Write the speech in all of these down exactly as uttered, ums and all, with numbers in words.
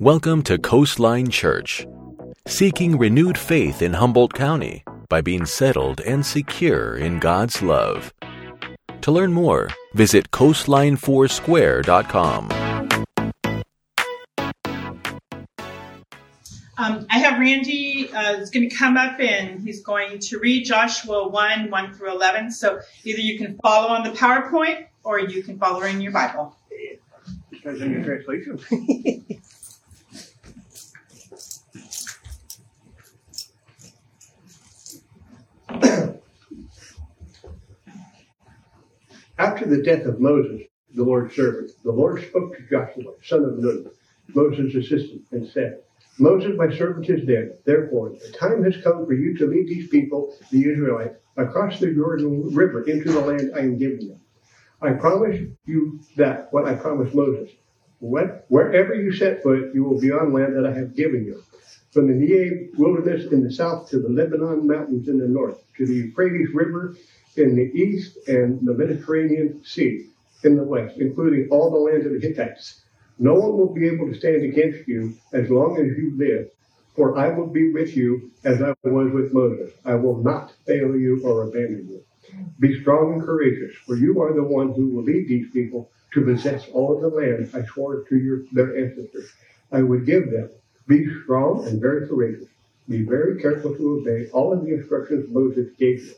Welcome to Coastline Church, seeking renewed faith in Humboldt County by being settled and secure in God's love. To learn more, visit coastline foursquare dot com. Um, I have Randy uh, is going to come up and he's going to read Joshua one, one through eleven. So either you can follow on the PowerPoint or you can follow in your Bible. Depends on your translation. After the death of Moses, the Lord's servant, the Lord spoke to Joshua, son of Nun, Moses' assistant, and said, Moses, my servant, is dead. Therefore, the time has come for you to lead these people, the Israelites, across the Jordan River into the land I am giving them. I promise you that, what I promised Moses. What, wherever you set foot, you will be on land that I have given you. From the Negev wilderness in the south to the Lebanon mountains in the north, to the Euphrates River in the east and the Mediterranean Sea in the west, including all the land of the Hittites. No one will be able to stand against you as long as you live, for I will be with you as I was with Moses. I will not fail you or abandon you. Be strong and courageous, for you are the one who will lead these people to possess all of the land I swore to your, their ancestors I would give them. Be strong and very courageous. Be very careful to obey all of the instructions Moses gave you.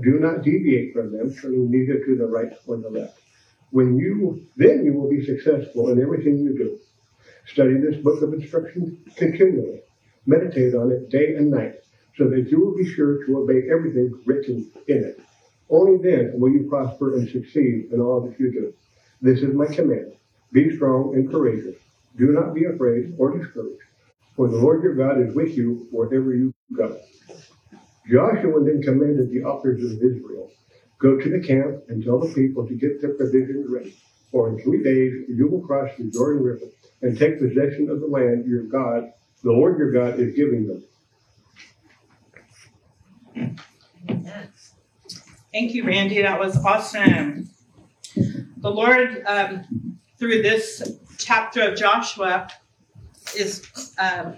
Do not deviate from them, turning neither to the right or the left. When you, then you will be successful in everything you do. Study this book of instructions continually. Meditate on it day and night, so that you will be sure to obey everything written in it. Only then will you prosper and succeed in all that you do. This is my command. Be strong and courageous. Do not be afraid or discouraged, for the Lord your God is with you wherever you go. Joshua then commanded the officers of Israel, go to the camp and tell the people to get their provisions ready, for in three days you will cross the Jordan River and take possession of the land your God, the Lord your God, is giving them. Thank you, Randy. That was awesome. The Lord, um, through this chapter of Joshua, is um,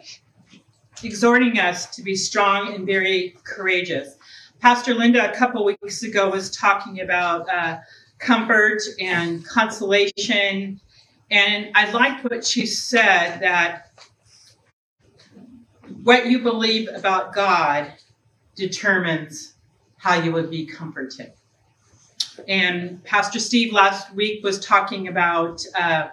exhorting us to be strong and very courageous. Pastor Linda, a couple weeks ago, was talking about uh, comfort and consolation. And I liked what she said, that what you believe about God determines how you would be comforted. And Pastor Steve last week was talking about uh,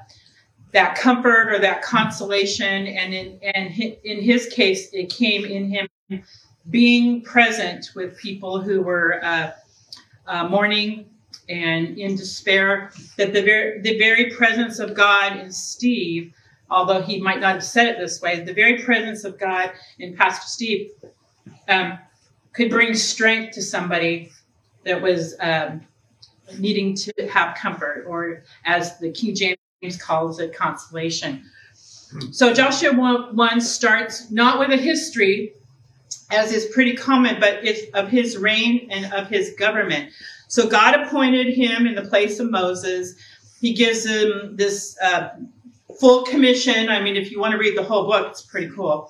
that comfort or that consolation, and in and in his case, it came in him being present with people who were uh, uh, mourning and in despair. That the very the very presence of God in Steve, although he might not have said it this way, the very presence of God in Pastor Steve um, could bring strength to somebody that was um, needing to have comfort, or as the King James calls it, consolation. So Joshua one starts not with a history, as is pretty common, but it's of his reign and of his government. So God appointed him in the place of Moses. He gives him this uh, full commission. I mean, if you want to read the whole book, it's pretty cool.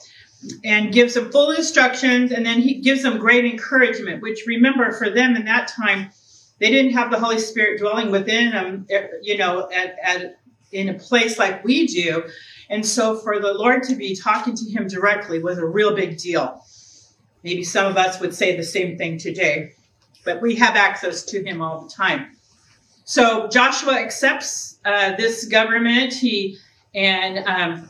And gives him full instructions, and then he gives them great encouragement, which, remember, for them in that time, they didn't have the Holy Spirit dwelling within them, you know, at, at in a place like we do. And so for the Lord to be talking to him directly was a real big deal. Maybe some of us would say the same thing today, but we have access to him all the time. So Joshua accepts uh, this government. He and um,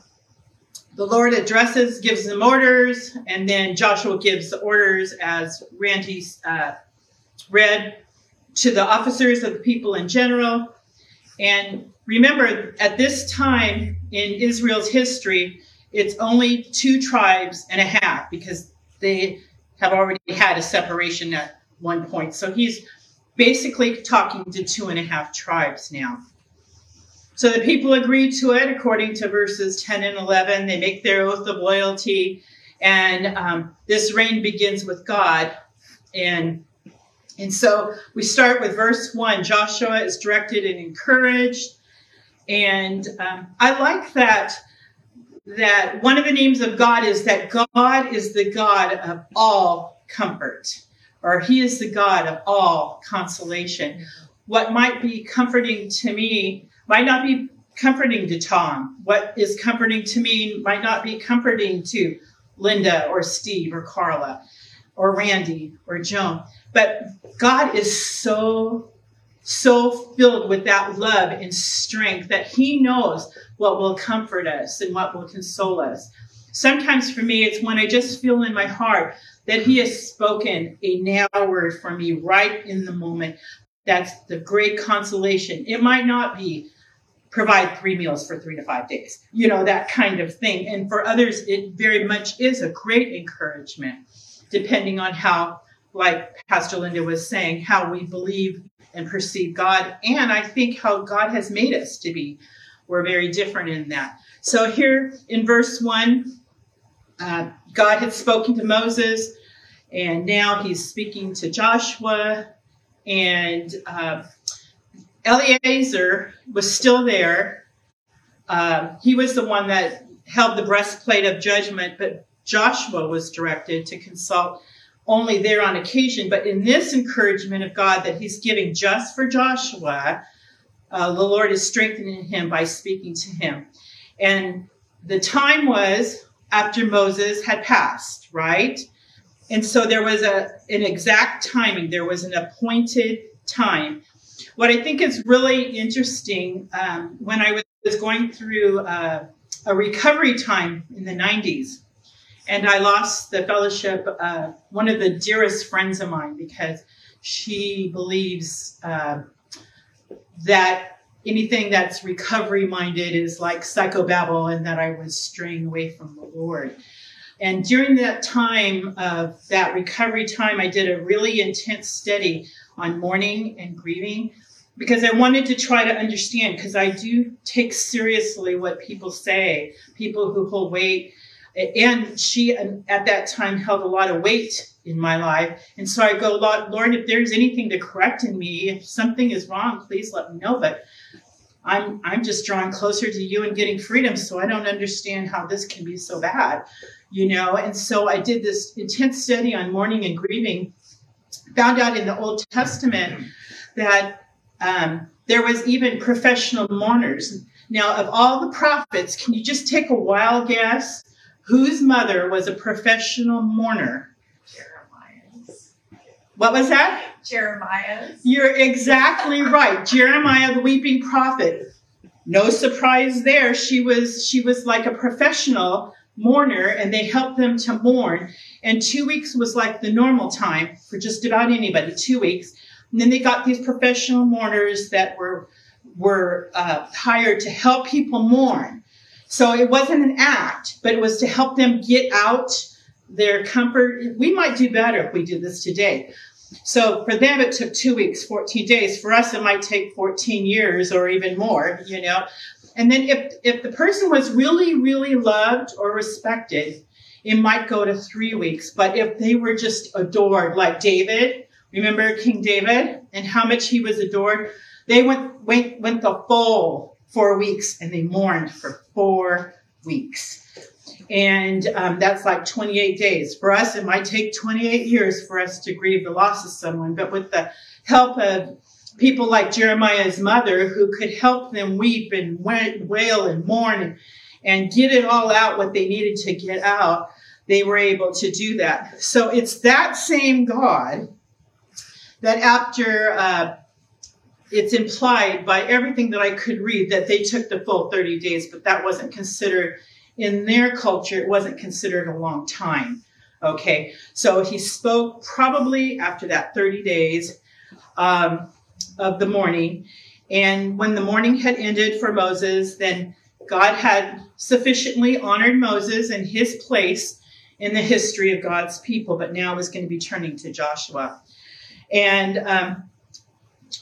the Lord addresses, gives them orders, and then Joshua gives the orders, as Randy uh, read, to the officers of the people in general. And remember, at this time in Israel's history, it's only two tribes and a half, because they have already had a separation at one point. So he's basically talking to two and a half tribes now. So the people agree to it according to verses ten and eleven. They make their oath of loyalty. And um, this reign begins with God. And And so we start with verse one. Joshua is directed and encouraged. And um, I like that that one of the names of God is that God is the God of all comfort, or he is the God of all consolation. What might be comforting to me might not be comforting to Tom. What is comforting to me might not be comforting to Linda or Steve or Carla or Randy or Joan. But God is so, so filled with that love and strength that he knows what will comfort us and what will console us. Sometimes for me, it's when I just feel in my heart that he has spoken a now word for me right in the moment. That's the great consolation. It might not be provide three meals for three to five days, you know, that kind of thing. And for others, it very much is a great encouragement, depending on how, like Pastor Linda was saying, how we believe and perceive God. And I think how God has made us to be. We're very different in that. So here in verse one, uh, God had spoken to Moses, and now he's speaking to Joshua. And uh, Eleazar was still there. Uh, he was the one that held the breastplate of judgment, but Joshua was directed to consult only there on occasion. But in this encouragement of God that he's giving just for Joshua, uh, the Lord is strengthening him by speaking to him. And the time was after Moses had passed, right? And so there was a an exact timing. There was an appointed time. What I think is really interesting, um, when I was going through uh, a recovery time in the nineties, and I lost the fellowship of uh, one of the dearest friends of mine because she believes uh, that anything that's recovery-minded is like psychobabble, and that I was straying away from the Lord. And during that time of that recovery time, I did a really intense study on mourning and grieving because I wanted to try to understand, because I do take seriously what people say, people who hold weight. And she, at that time, held a lot of weight in my life. And so I go, Lord, if there's anything to correct in me, if something is wrong, please let me know. But I'm I'm just drawing closer to you and getting freedom, so I don't understand how this can be so bad, you know. And so I did this intense study on mourning and grieving, found out in the Old Testament that um, there was even professional mourners. Now, of all the prophets, can you just take a wild guess whose mother was a professional mourner? Jeremiah's. What was that? Jeremiah. You're exactly right. Jeremiah, the weeping prophet. No surprise there. She was she was like a professional mourner, and they helped them to mourn. And two weeks was like the normal time for just about anybody, two weeks. And then they got these professional mourners that were, were uh, hired to help people mourn. So it wasn't an act, but it was to help them get out their comfort. We might do better if we did this today. So for them, it took two weeks, fourteen days. For us, it might take fourteen years or even more, you know. And then if, if the person was really, really loved or respected, it might go to three weeks. But if they were just adored, like David, remember King David and how much he was adored? They went, went, went the full four weeks and they mourned for four weeks. And um, that's like twenty-eight days. For us, it might take twenty-eight years for us to grieve the loss of someone. But with the help of people like Jeremiah's mother, who could help them weep and wail and mourn and, and get it all out, what they needed to get out, they were able to do that. So it's that same God that after uh, it's implied by everything that I could read that they took the full thirty days, but that wasn't considered in their culture, it wasn't considered a long time, okay? So he spoke probably after that thirty days um, of the morning. And when the morning had ended for Moses, then God had sufficiently honored Moses and his place in the history of God's people, but now is going to be turning to Joshua. And um,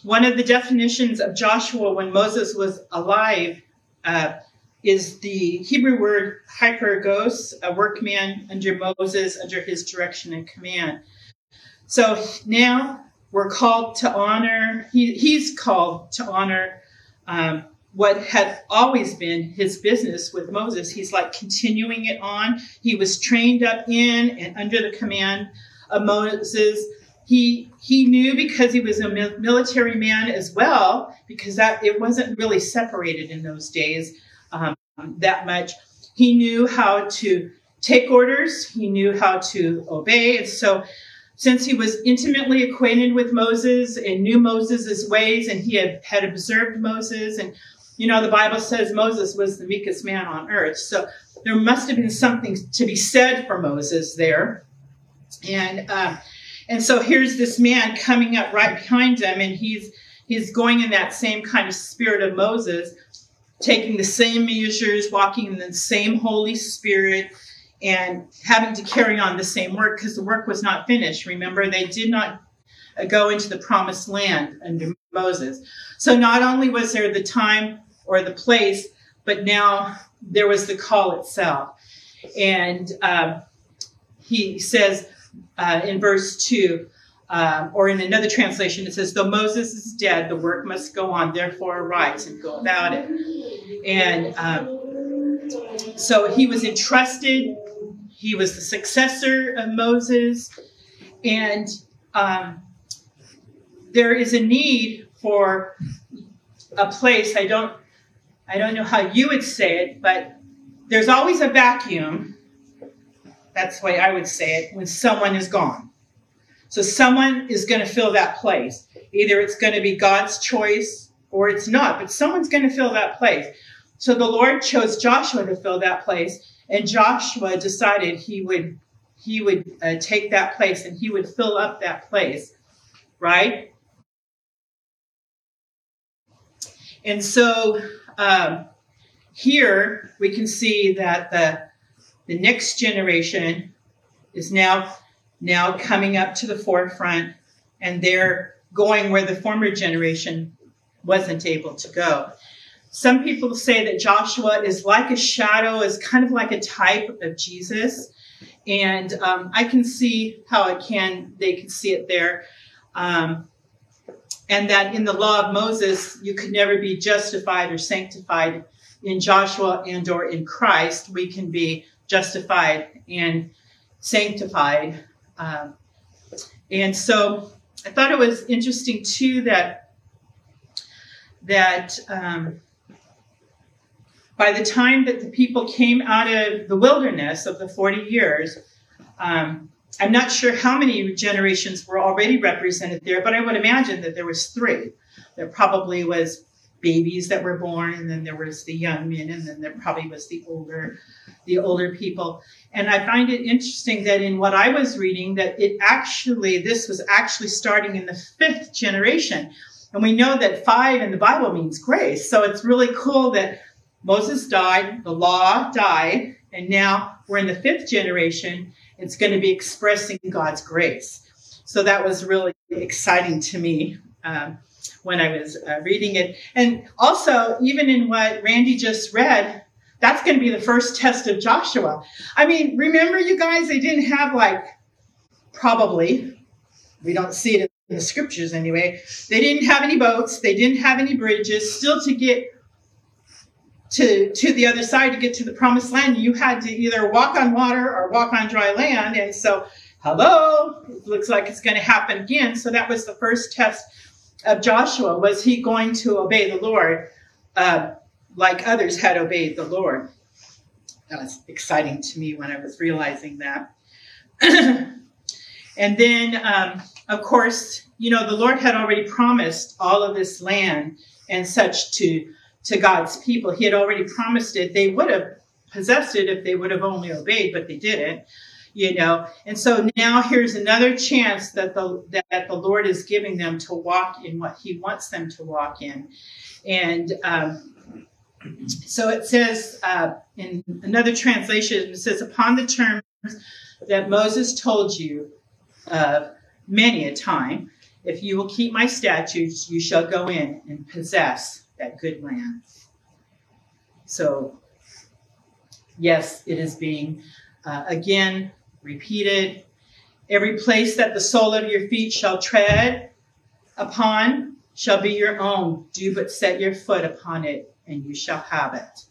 one of the definitions of Joshua when Moses was alive uh is the Hebrew word hypergos, a workman under Moses, under his direction and command. So now we're called to honor, he, he's called to honor um, what had always been his business with Moses. He's like continuing it on. He was trained up in and under the command of Moses. He he knew, because he was a military man as well, because that it wasn't really separated in those days um, that much. He knew how to take orders. He knew how to obey. And so since he was intimately acquainted with Moses and knew Moses' ways, and he had, had observed Moses, and, you know, the Bible says Moses was the meekest man on earth. So there must have been something to be said for Moses there. And uh, and so here's this man coming up right behind him, and he's he's going in that same kind of spirit of Moses, taking the same measures, walking in the same Holy Spirit, and having to carry on the same work, because the work was not finished. Remember, they did not go into the promised land under Moses. So not only was there the time or the place, but now there was the call itself. And uh, he says uh, in verse two, uh, or in another translation, it says, though Moses is dead, the work must go on, therefore arise and go about it. And uh, so he was entrusted. He was the successor of Moses, and um, there is a need for a place. I don't, I don't know how you would say it, but there's always a vacuum. That's the way I would say it, when someone is gone. So someone is going to fill that place. Either it's going to be God's choice or it's not, but someone's going to fill that place. So the Lord chose Joshua to fill that place. And Joshua decided he would he would uh, take that place, and he would fill up that place, right? And so um, here we can see that the the next generation is now now coming up to the forefront, and they're going where the former generation wasn't able to go. Some people say that Joshua is like a shadow, is kind of like a type of Jesus. And um, I can see how it can, they can see it there. Um, and that in the law of Moses, you could never be justified or sanctified. In Joshua and or in Christ, we can be justified and sanctified. Um, and so I thought it was interesting, too, that, that, um, by the time that the people came out of the wilderness of the forty years, um, I'm not sure how many generations were already represented there, but I would imagine that there was three. There probably was babies that were born, and then there was the young men, and then there probably was the older, the older people. And I find it interesting that in what I was reading, that it actually, this was actually starting in the fifth generation. And we know that five in the Bible means grace. So it's really cool that Moses died, the law died, and now we're in the fifth generation. It's going to be expressing God's grace. So that was really exciting to me um, when I was uh, reading it. And also, even in what Randy just read, that's going to be the first test of Joshua. I mean, remember, you guys, they didn't have, like, probably, we don't see it in the scriptures anyway, they didn't have any boats, they didn't have any bridges. Still, to get to to the other side, to get to the promised land, you had to either walk on water or walk on dry land. And so, hello, it looks like it's going to happen again. So that was the first test of Joshua. Was he going to obey the Lord uh, like others had obeyed the Lord? That was exciting to me when I was realizing that. And then, um, of course, you know, the Lord had already promised all of this land and such to to God's people. He had already promised it. They would have possessed it if they would have only obeyed, but they didn't, you know. And so now here's another chance that the that the Lord is giving them to walk in what he wants them to walk in. And um, so it says uh, in another translation, it says, upon the terms that Moses told you of many a time, if you will keep my statutes, you shall go in and possess that good land. So, yes, it is being, uh, again, repeated. Every place that the sole of your feet shall tread upon shall be your own. Do but set your foot upon it, and you shall have it.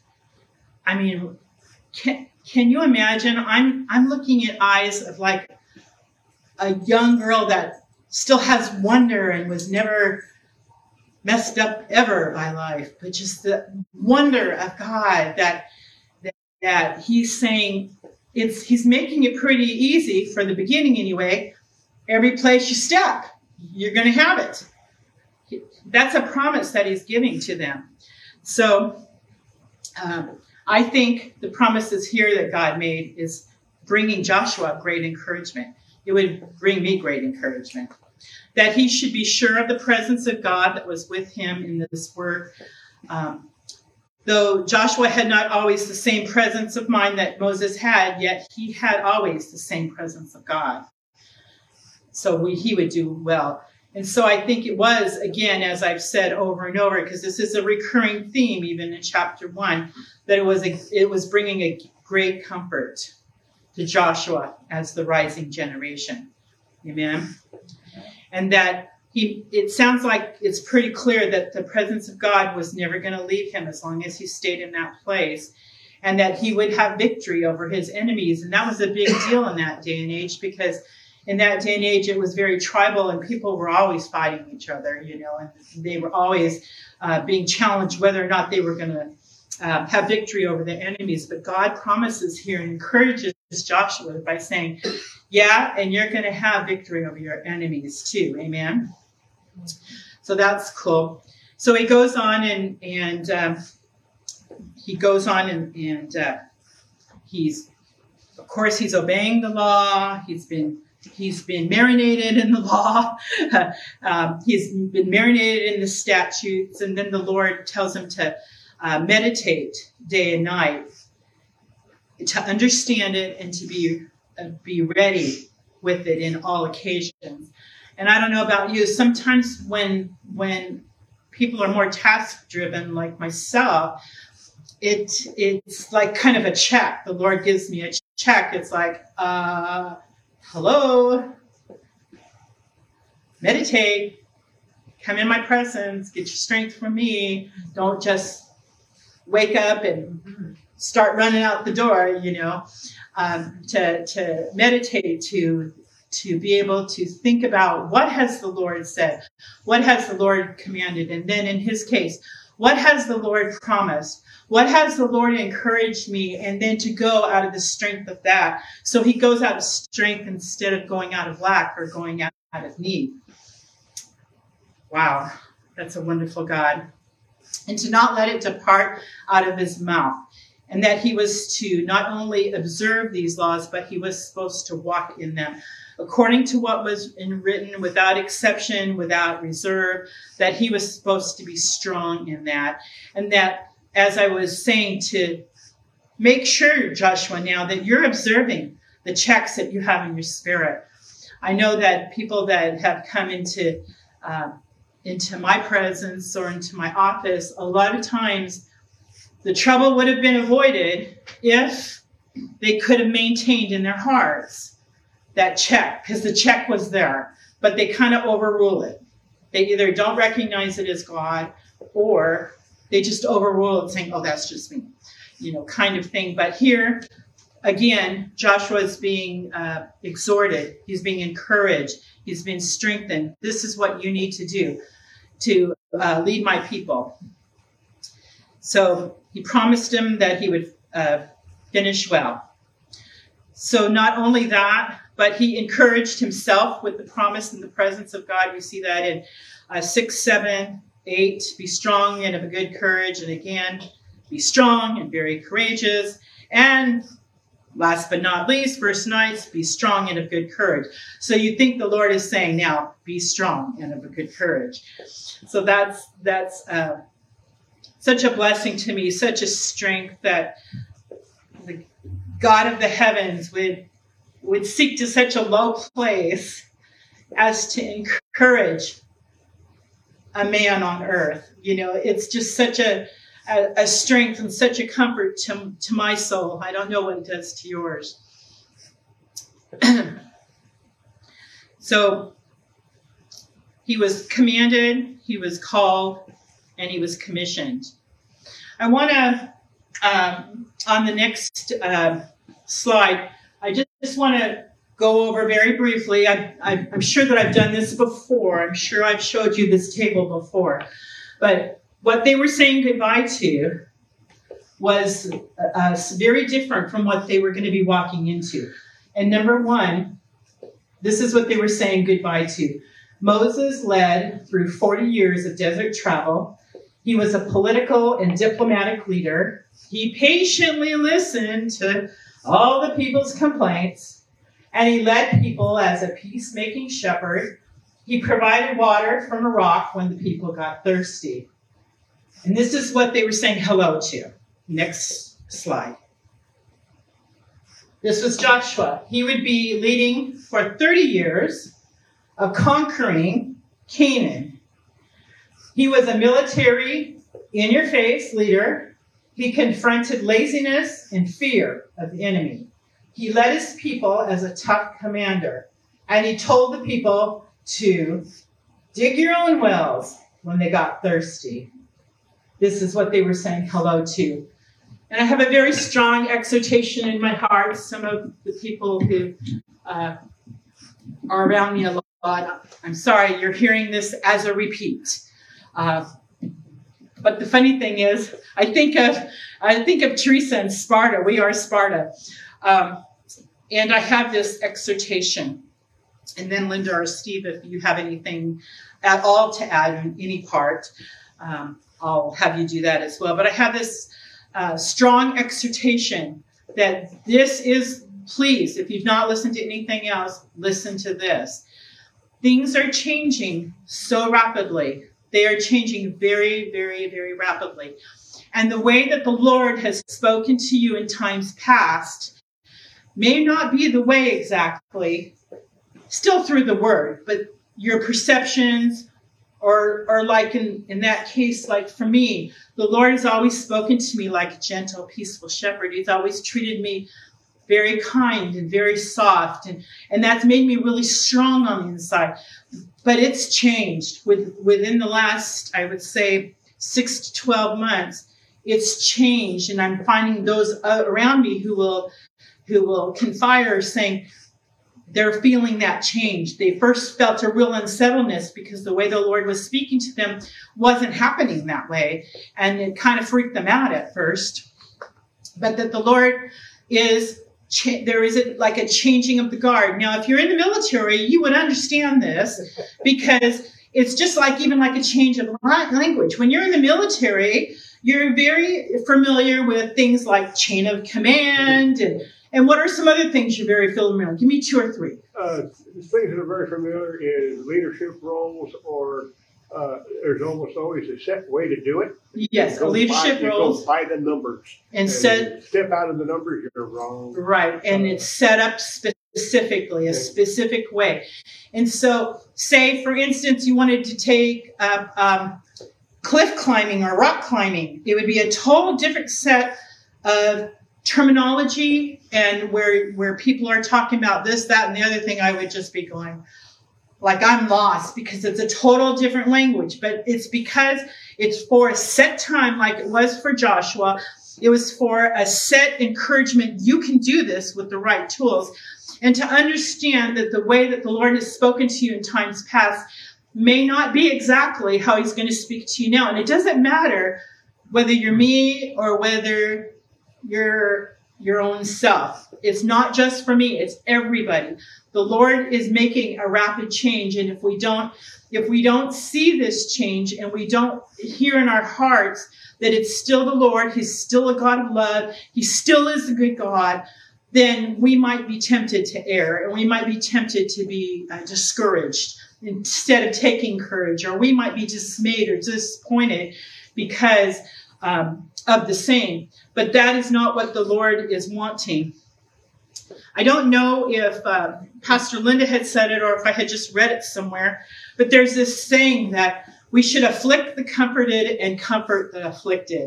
I mean, can can you imagine? I'm I'm looking at eyes of like a young girl that still has wonder and was never messed up ever by life, but just the wonder of God that that, that he's saying it's he's making it pretty easy for the beginning anyway. Every place you step, you're going to have it. That's a promise that he's giving to them. So um, I think the promises here that God made is bringing Joshua great encouragement. It would bring me great encouragement. That he should be sure of the presence of God that was with him in this work. Um, though Joshua had not always the same presence of mind that Moses had, yet he had always the same presence of God. So we, he would do well. And so I think it was, again, as I've said over and over, because this is a recurring theme, even in chapter one, that it was a, it was bringing a great comfort to Joshua as the rising generation. Amen. And that he, it sounds like it's pretty clear that the presence of God was never going to leave him as long as he stayed in that place, and that he would have victory over his enemies. And that was a big deal in that day and age, because in that day and age, it was very tribal, and people were always fighting each other, you know, and they were always uh, being challenged whether or not they were going to uh, have victory over their enemies. But God promises here and encourages Joshua by saying, yeah, and you're going to have victory over your enemies too. Amen. So that's cool. So he goes on and, and um, he goes on and, and uh, he's, of course, he's obeying the law. He's been He's been marinated in the law. um, he's been marinated in the statutes. And then the Lord tells him to uh, meditate day and night, to understand it and to be uh, be ready with it in all occasions. And I don't know about you, sometimes when when people are more task-driven like myself, it it's like kind of a check. The Lord gives me a check. It's like, uh... hello, meditate, come in my presence, get your strength from me. Don't just wake up and start running out the door, you know, um, to, to meditate, to, to be able to think about what has the Lord said, what has the Lord commanded, and then in his case, what has the Lord promised? What has the Lord encouraged me? And then to go out of the strength of that. So he goes out of strength instead of going out of lack or going out of need. Wow, that's a wonderful God. And to not let it depart out of his mouth. And that he was to not only observe these laws, but he was supposed to walk in them, according to what was written, without exception, without reserve, that he was supposed to be strong in that. And that, as I was saying, to make sure, Joshua, now that you're observing the checks that you have in your spirit. I know that people that have come into uh, into my presence or into my office, a lot of times the trouble would have been avoided if they could have maintained in their hearts that check, because the check was there, but they kind of overrule it. They either don't recognize it as God, or they just overrule it, saying, oh, that's just me, you know, kind of thing. But here, again, Joshua is being uh, exhorted. He's being encouraged. He's been strengthened. This is what you need to do to uh, lead my people. So he promised him that he would uh, finish well. So not only that, but he encouraged himself with the promise and the presence of God. We see that in uh, six, seven, eight, be strong and of a good courage. And again, be strong and very courageous. And last but not least, verse nine, be strong and of good courage. So you think the Lord is saying now, be strong and of a good courage. So that's that's uh, such a blessing to me, such a strength that the God of the heavens would would seek to such a low place as to encourage a man on earth. You know, it's just such a, a, a strength and such a comfort to, to my soul. I don't know what it does to yours. So he was commanded, he was called, and he was commissioned. I want to, um, on the next uh, slide, I just, just want to go over very briefly. I, I, I'm sure that I've done this before. I'm sure I've showed you this table before. But what they were saying goodbye to was uh, very different from what they were going to be walking into. And number one, this is what they were saying goodbye to. Moses led through forty years of desert travel. He was a political and diplomatic leader. He patiently listened to all the people's complaints, and he led people as a peacemaking shepherd. He provided water from a rock when the people got thirsty. And this is what they were saying hello to. Next slide. This was Joshua. He would be leading for thirty years of conquering Canaan. He was a military, in-your-face leader. He confronted laziness and fear of the enemy. He led his people as a tough commander, and he told the people to dig your own wells when they got thirsty. This is what they were saying hello to. And I have a very strong exhortation in my heart. Some of the people who uh, are around me a lot, I'm sorry, you're hearing this as a repeat. Uh, but the funny thing is, I think of I think of Teresa and Sparta. We are Sparta. Um, and I have this exhortation. And then Linda or Steve, if you have anything at all to add in any part, um, I'll have you do that as well. But I have this Uh, strong exhortation that this is, please, if you've not listened to anything else, listen to this. Things are changing so rapidly. They are changing very, very, very rapidly. And the way that the Lord has spoken to you in times past may not be the way exactly, still through the word, but your perceptions, Or, or like in, in that case, like for me, the Lord has always spoken to me like a gentle, peaceful shepherd. He's always treated me very kind and very soft. And, and that's made me really strong on the inside. But it's changed with, within the last, I would say, six to twelve months. It's changed. And I'm finding those around me who will, who will confide, saying, they're feeling that change. They first felt a real unsettledness because the way the Lord was speaking to them wasn't happening that way. And it kind of freaked them out at first. But that the Lord is, there is a, like a changing of the guard. Now, if you're in the military, you would understand this because it's just like even like a change of language. When you're in the military, you're very familiar with things like chain of command and And what are some other things you're very familiar with? Give me two or three. Uh, things that are very familiar is leadership roles, or uh, there's almost always a set way to do it. Yes, leadership by, roles. By the numbers. And, and set, step out of the numbers, you're wrong. Right, and it's set up specifically, a okay. specific way. And so, say, for instance, you wanted to take uh, um, cliff climbing or rock climbing. It would be a total different set of terminology and where where people are talking about this, that, and the other thing, I would just be going, like, I'm lost because it's a total different language. But it's because it's for a set time, like it was for Joshua. It was for a set encouragement. You can do this with the right tools. And to understand that the way that the Lord has spoken to you in times past may not be exactly how he's going to speak to you now. And it doesn't matter whether you're me or whether you're your own self. It's not just for me, it's everybody. The Lord is making a rapid change. And if we don't, if we don't see this change and we don't hear in our hearts that it's still the Lord, he's still a God of love, he still is a good God, then we might be tempted to err and we might be tempted to be uh, discouraged instead of taking courage, or we might be dismayed or disappointed because um, of the same. But that is not what the Lord is wanting. I don't know if uh, Pastor Linda had said it or if I had just read it somewhere, but there's this saying that we should afflict the comforted and comfort the afflicted.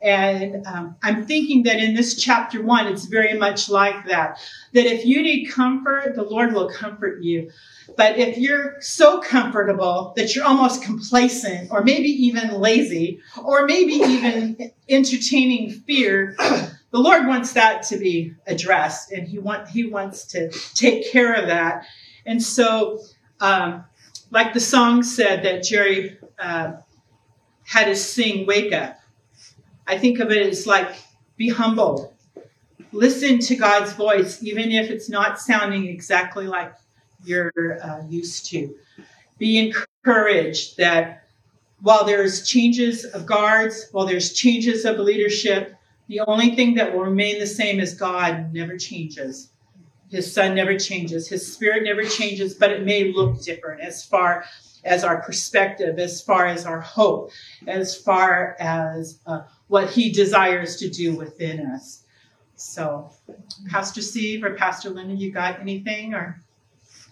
And um, I'm thinking that in this chapter one, it's very much like that, that if you need comfort, the Lord will comfort you. But if you're so comfortable that you're almost complacent or maybe even lazy or maybe even entertaining fear, the Lord wants that to be addressed, and he, want, he wants to take care of that. And so um, like the song said that Jerry uh, had us sing, wake up. I think of it as like, be humble. Listen to God's voice, even if it's not sounding exactly like you're uh, used to. Be encouraged that while there's changes of guards, while there's changes of leadership, the only thing that will remain the same is God never changes. His Son never changes. His Spirit never changes, but it may look different as far as our perspective, as far as our hope, as far as uh, what he desires to do within us. So, Pastor Steve or Pastor Linda, you got anything? Or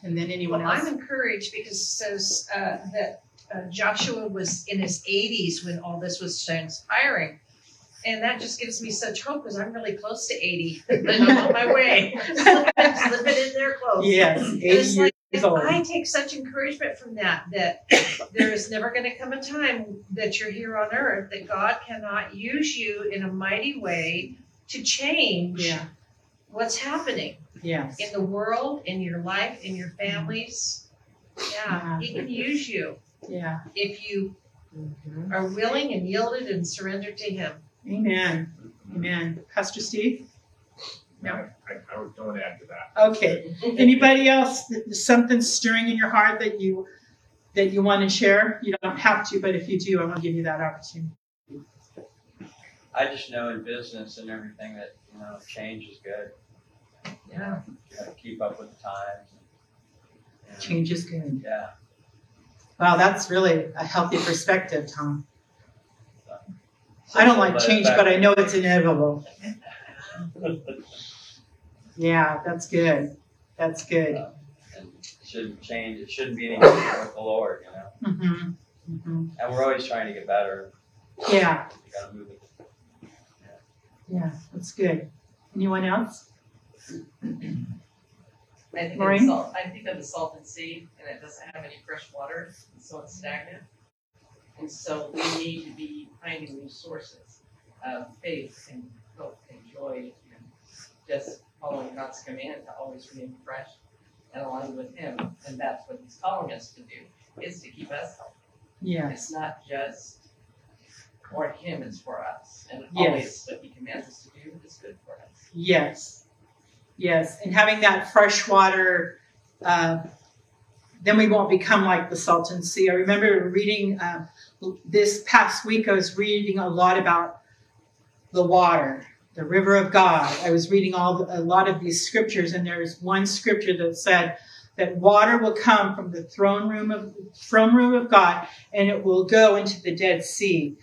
and then anyone well, else? I'm encouraged because it says uh, that uh, Joshua was in his eighties when all this was transpiring. And that just gives me such hope because I'm really close to eighty. I'm on my way. I'm slipping in there close. Yes, eighty like, years old. I take such encouragement from that, that there is never going to come a time that you're here on earth that God cannot use you in a mighty way to change yeah. what's happening yes. in the world, in your life, in your families. Yeah, yeah. He can use you yeah. if you mm-hmm. are willing and yielded and surrender to him. Amen. Amen. Pastor Steve? No. I, I, I was going to add to that. Okay. Anybody else? Something stirring in your heart that you that you want to share? You don't have to, but if you do, I want to give you that opportunity. I just know in business and everything that, you know, change is good. Yeah. You gotta keep up with the times. And, and, change is good. Yeah. Wow, that's really a healthy perspective, Tom. I don't like change, but I know it's inevitable. Yeah, that's good. That's good. Um, and it shouldn't change. It shouldn't be anything with the Lord, you know. Mm-hmm. Mm-hmm. And we're always trying to get better. Yeah. You gotta move it. Yeah. Yeah, that's good. Anyone else? I think, of the, salt, I think of the Salton Sea, and it doesn't have any fresh water, so it's stagnant. And so we need to be finding new sources of faith and hope and joy and just following God's command to always remain fresh and aligned with him. And that's what he's calling us to do, is to keep us healthy. Yeah. It's not just for him, it's for us. And yes. always what he commands us to do is good for us. Yes. Yes. And having that fresh water, uh, then we won't become like the Salton Sea. I remember reading uh, this past week, I was reading a lot about the water, the river of God. I was reading all the, a lot of these scriptures, and there is one scripture that said that water will come from the throne room of throne room of God, and it will go into the Dead Sea.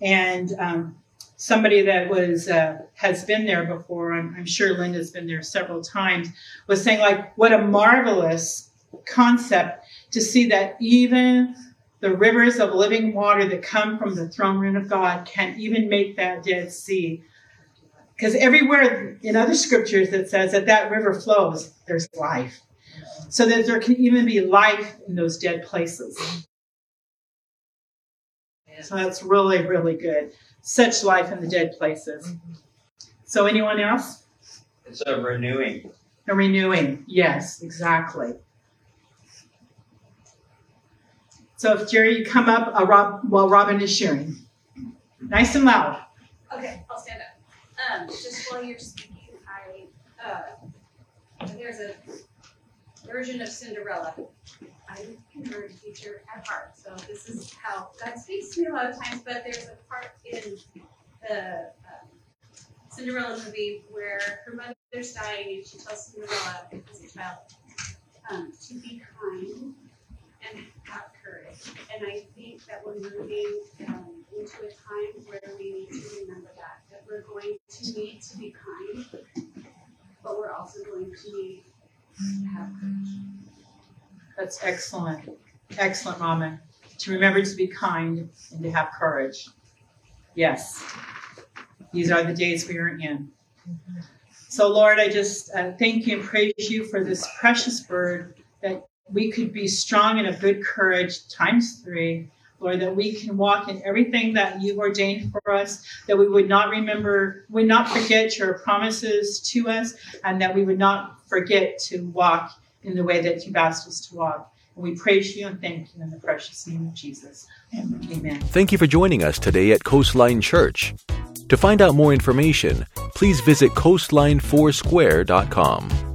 And um, somebody that was uh, has been there before, I'm, I'm sure Linda's been there several times, was saying like, what a marvelous concept to see that even the rivers of living water that come from the throne room of God can even make that Dead Sea. Because everywhere in other scriptures it says that that river flows, there's life. So that there can even be life in those dead places. So that's really, really good. Such life in the dead places. So anyone else? It's a renewing. A renewing, yes, exactly. So if Jerry, you come up uh, Rob, while Robin is sharing. Nice and loud. Okay, I'll stand up. Um, just while you're speaking, I uh, there's a version of Cinderella. I'm a converted teacher at heart, so this is how God speaks to me a lot of times, but there's a part in the um, Cinderella movie where her mother's dying and she tells Cinderella as a child um, to be kind and have courage. And I think that we're moving um, into a time where we need to remember that, that we're going to need to be kind, but we're also going to need to have courage. That's excellent. Excellent, Mama. To remember to be kind and to have courage. Yes. These are the days we are in. So, Lord, I just uh, thank you and praise you for this precious word, that we could be strong and of good courage times three. Lord, that we can walk in everything that you've ordained for us, that we would not remember, would not forget your promises to us, and that we would not forget to walk in the way that you've asked us to walk. And we praise you and thank you in the precious name of Jesus. Amen. Thank you for joining us today at Coastline Church. To find out more information, please visit coastline foursquare dot com.